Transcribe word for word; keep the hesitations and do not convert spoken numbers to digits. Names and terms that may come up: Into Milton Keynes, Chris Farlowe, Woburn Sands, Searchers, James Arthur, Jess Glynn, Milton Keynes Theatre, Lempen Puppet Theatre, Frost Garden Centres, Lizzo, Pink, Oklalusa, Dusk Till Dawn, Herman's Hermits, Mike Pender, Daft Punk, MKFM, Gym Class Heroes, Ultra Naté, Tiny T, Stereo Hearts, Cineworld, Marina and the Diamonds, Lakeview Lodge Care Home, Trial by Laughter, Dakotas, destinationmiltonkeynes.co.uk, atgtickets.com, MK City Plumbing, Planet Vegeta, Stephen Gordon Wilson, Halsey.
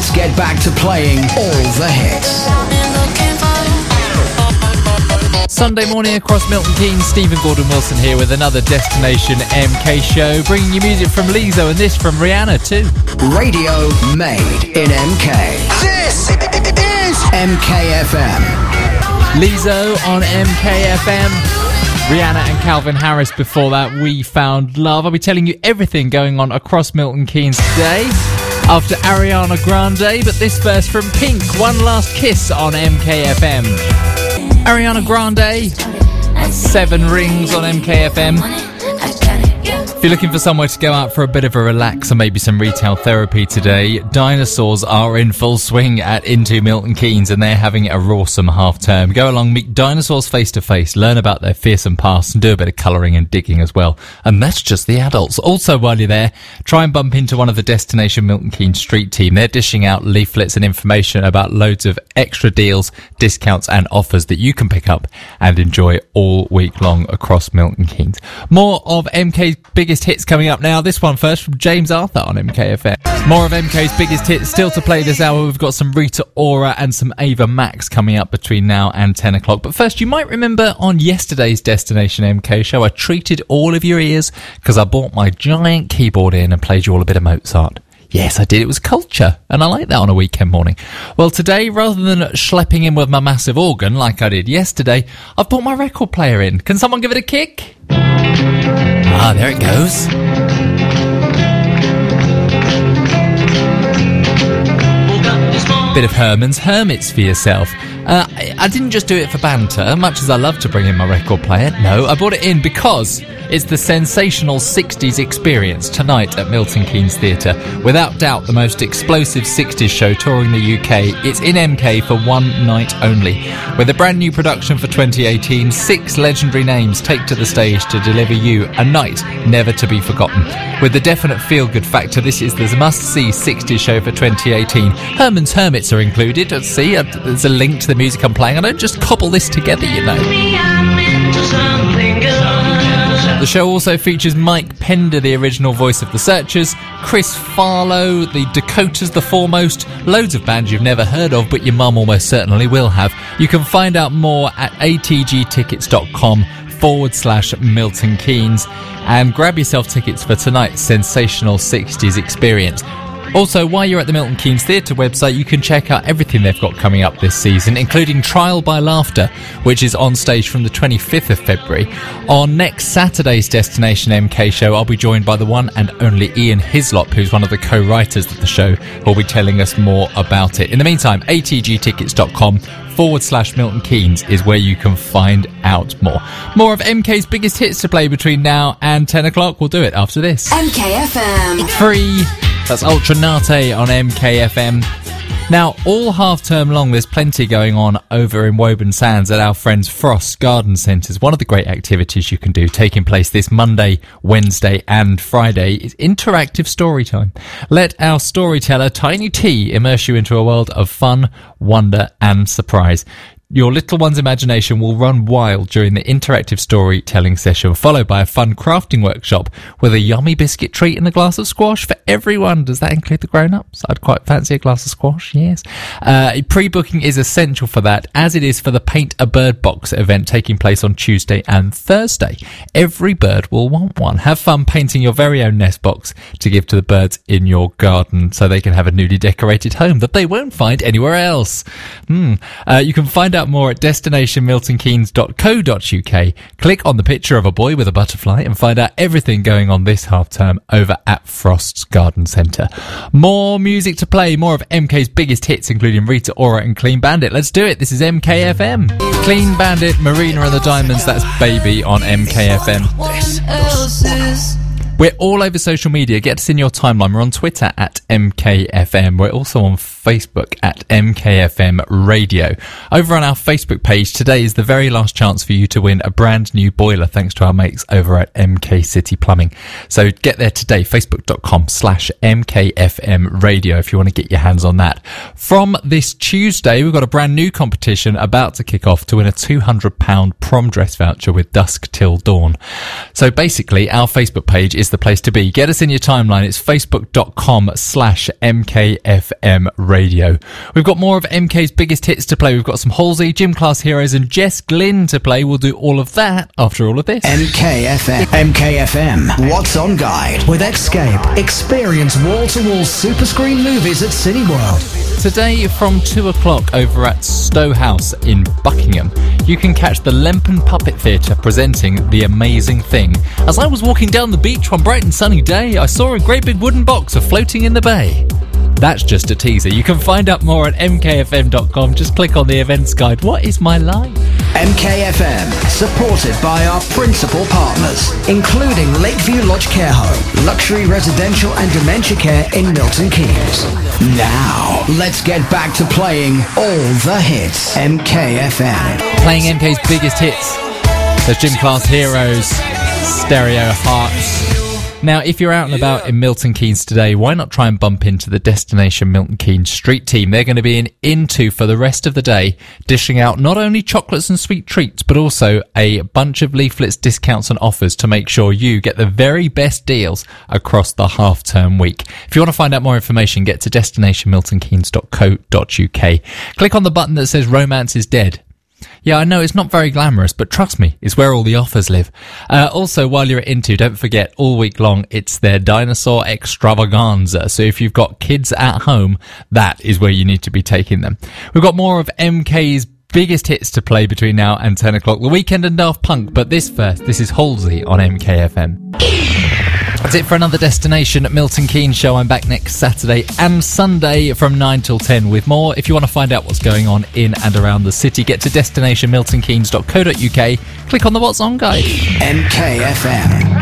Let's get back to playing all the hits. Sunday morning across Milton Keynes, Stephen Gordon Wilson here with another Destination M K show, bringing you music from Lizzo and this from Rihanna too. Radio made in M K. This is M K F M. Lizzo on M K F M. Rihanna and Calvin Harris before that, We Found Love. I'll be telling you everything going on across Milton Keynes today after Ariana Grande, but this first from Pink, One Last Kiss on M K F M. Ariana Grande, Seven Rings on M K F M. If you're looking for somewhere to go out for a bit of a relax or maybe some retail therapy today, dinosaurs are in full swing at Into Milton Keynes and they're having a rawsome half term. Go along, meet dinosaurs face to face, learn about their fearsome past and do a bit of colouring and digging as well. And that's just the adults. Also, while you're there, try and bump into one of the Destination Milton Keynes street team. They're dishing out leaflets and information about loads of extra deals, discounts and offers that you can pick up and enjoy all week long across Milton Keynes. More of M K's biggest hits coming up now. This one first from James Arthur on M K F M. More of M K's biggest hits still to play this hour. We've got some Rita Ora and some Ava Max coming up between now and ten o'clock. But first, you might remember on yesterday's Destination M K show, I treated all of your ears because I bought my giant keyboard in and played you all a bit of Mozart. Yes, I did. It was culture, and I like that on a weekend morning. Well, today, rather than schlepping in with my massive organ like I did yesterday, I've brought my record player in. Can someone give it a kick? Ah, there it goes. Bit of Herman's Hermits for yourself. Uh, I, I didn't just do it for banter, much as I love to bring in my record player. No, I brought it in because it's the sensational sixties experience tonight at Milton Keynes Theatre. Without doubt, the most explosive sixties show touring the U K. It's in M K for one night only. With a brand new production for twenty eighteen, six legendary names take to the stage to deliver you a night never to be forgotten. With the definite feel-good factor, this is the must-see sixties show for twenty eighteen. Herman's Hermits are included. Let's see, there's a link to the music I'm playing. I don't just cobble this together, you know. The show also features Mike Pender, the original voice of the Searchers, Chris Farlowe, the Dakotas, the Foremost, loads of bands you've never heard of, but your mum almost certainly will have. You can find out more at atgtickets.com forward slash Milton Keynes and grab yourself tickets for tonight's sensational sixties experience. Also, while you're at the Milton Keynes Theatre website, you can check out everything they've got coming up this season, including Trial by Laughter, which is on stage from the twenty-fifth of February. On next Saturday's Destination M K show, I'll be joined by the one and only Ian Hislop, who's one of the co-writers of the show, who'll be telling us more about it. In the meantime, atgtickets.com forward slash Milton Keynes is where you can find out more. More of M K's biggest hits to play between now and ten o'clock. We'll do it after this. M K F M. Free... That's Ultra Naté on M K F M. Now, all half-term long, there's plenty going on over in Woburn Sands at our friends Frost Garden Centres. One of the great activities you can do, taking place this Monday, Wednesday and Friday, is interactive story time. Let our storyteller, Tiny T, immerse you into a world of fun, wonder and surprise. Your little one's imagination will run wild during the interactive storytelling session, followed by a fun crafting workshop with a yummy biscuit treat and a glass of squash for everyone. Does that include the grown-ups? I'd quite fancy a glass of squash, yes. Uh, pre-booking is essential for that, as it is for the Paint a Bird Box event taking place on Tuesday and Thursday. Every bird will want one. Have fun painting your very own nest box to give to the birds in your garden so they can have a newly decorated home that they won't find anywhere else. Hmm. Uh, you can find out more at destination milton keynes dot co dot u k. Click on the picture of a boy with a butterfly and find out everything going on this half term over at Frost's Garden Centre. More music to play, more of M K's biggest hits, including Rita Ora and Clean Bandit. Let's do it. This is M K F M. Clean Bandit, Marina and the Diamonds, that's Baby on M K F M. We're all over social media. Get us in your timeline. We're on Twitter at M K F M. We're also on Facebook at M K F M Radio. Over on our Facebook page, today is the very last chance for you to win a brand new boiler thanks to our mates over at M K City Plumbing. So get there today, facebook.com slash MKFM Radio if you want to get your hands on that. From this Tuesday, we've got a brand new competition about to kick off to win a two hundred pounds prom dress voucher with Dusk Till Dawn. So basically, our Facebook page is is the place to be. Get us in your timeline. It's facebook dot com slash M K F M radio. We've got more of M K's biggest hits to play. We've got some Halsey, Gym Class Heroes and Jess Glynn to play. We'll do all of that after all of this. M K F M. M K F M. What's on Guide with Xscape. Experience wall-to-wall superscreen movies at Cineworld. Today from two o'clock over at Stowe House in Buckingham, you can catch the Lempen Puppet Theatre presenting The Amazing Thing. As I was walking down the beach one bright and sunny day, I saw a great big wooden box floating in the bay. That's just a teaser. You can find out more at M K F M dot com. Just click on the events guide. What is my life? M K F M, supported by our principal partners, including Lakeview Lodge Care Home, luxury residential and dementia care in Milton Keynes. Now, let's get back to playing all the hits. M K F M. Playing M K's biggest hits. There's Gym Class Heroes, Stereo Hearts. Now, if you're out and about in Milton Keynes today, why not try and bump into the Destination Milton Keynes street team? They're going to be in Into for the rest of the day, dishing out not only chocolates and sweet treats, but also a bunch of leaflets, discounts and offers to make sure you get the very best deals across the half-term week. If you want to find out more information, get to destination milton keynes dot co dot uk. Click on the button that says Romance is Dead. Yeah, I know, it's not very glamorous, but trust me, it's where all the offers live. Uh, also, while you're at Into, don't forget, all week long, it's their dinosaur extravaganza. So if you've got kids at home, that is where you need to be taking them. We've got more of M K's biggest hits to play between now and ten o'clock. The Weeknd and Daft Punk, but this first, this is Halsey on M K F M. That's it for another Destination Milton Keynes show. I'm back next Saturday and Sunday from nine till ten with more. If you want to find out what's going on in and around the city, get to destination milton keynes dot co dot uk. Click on the What's On guide. M K F M.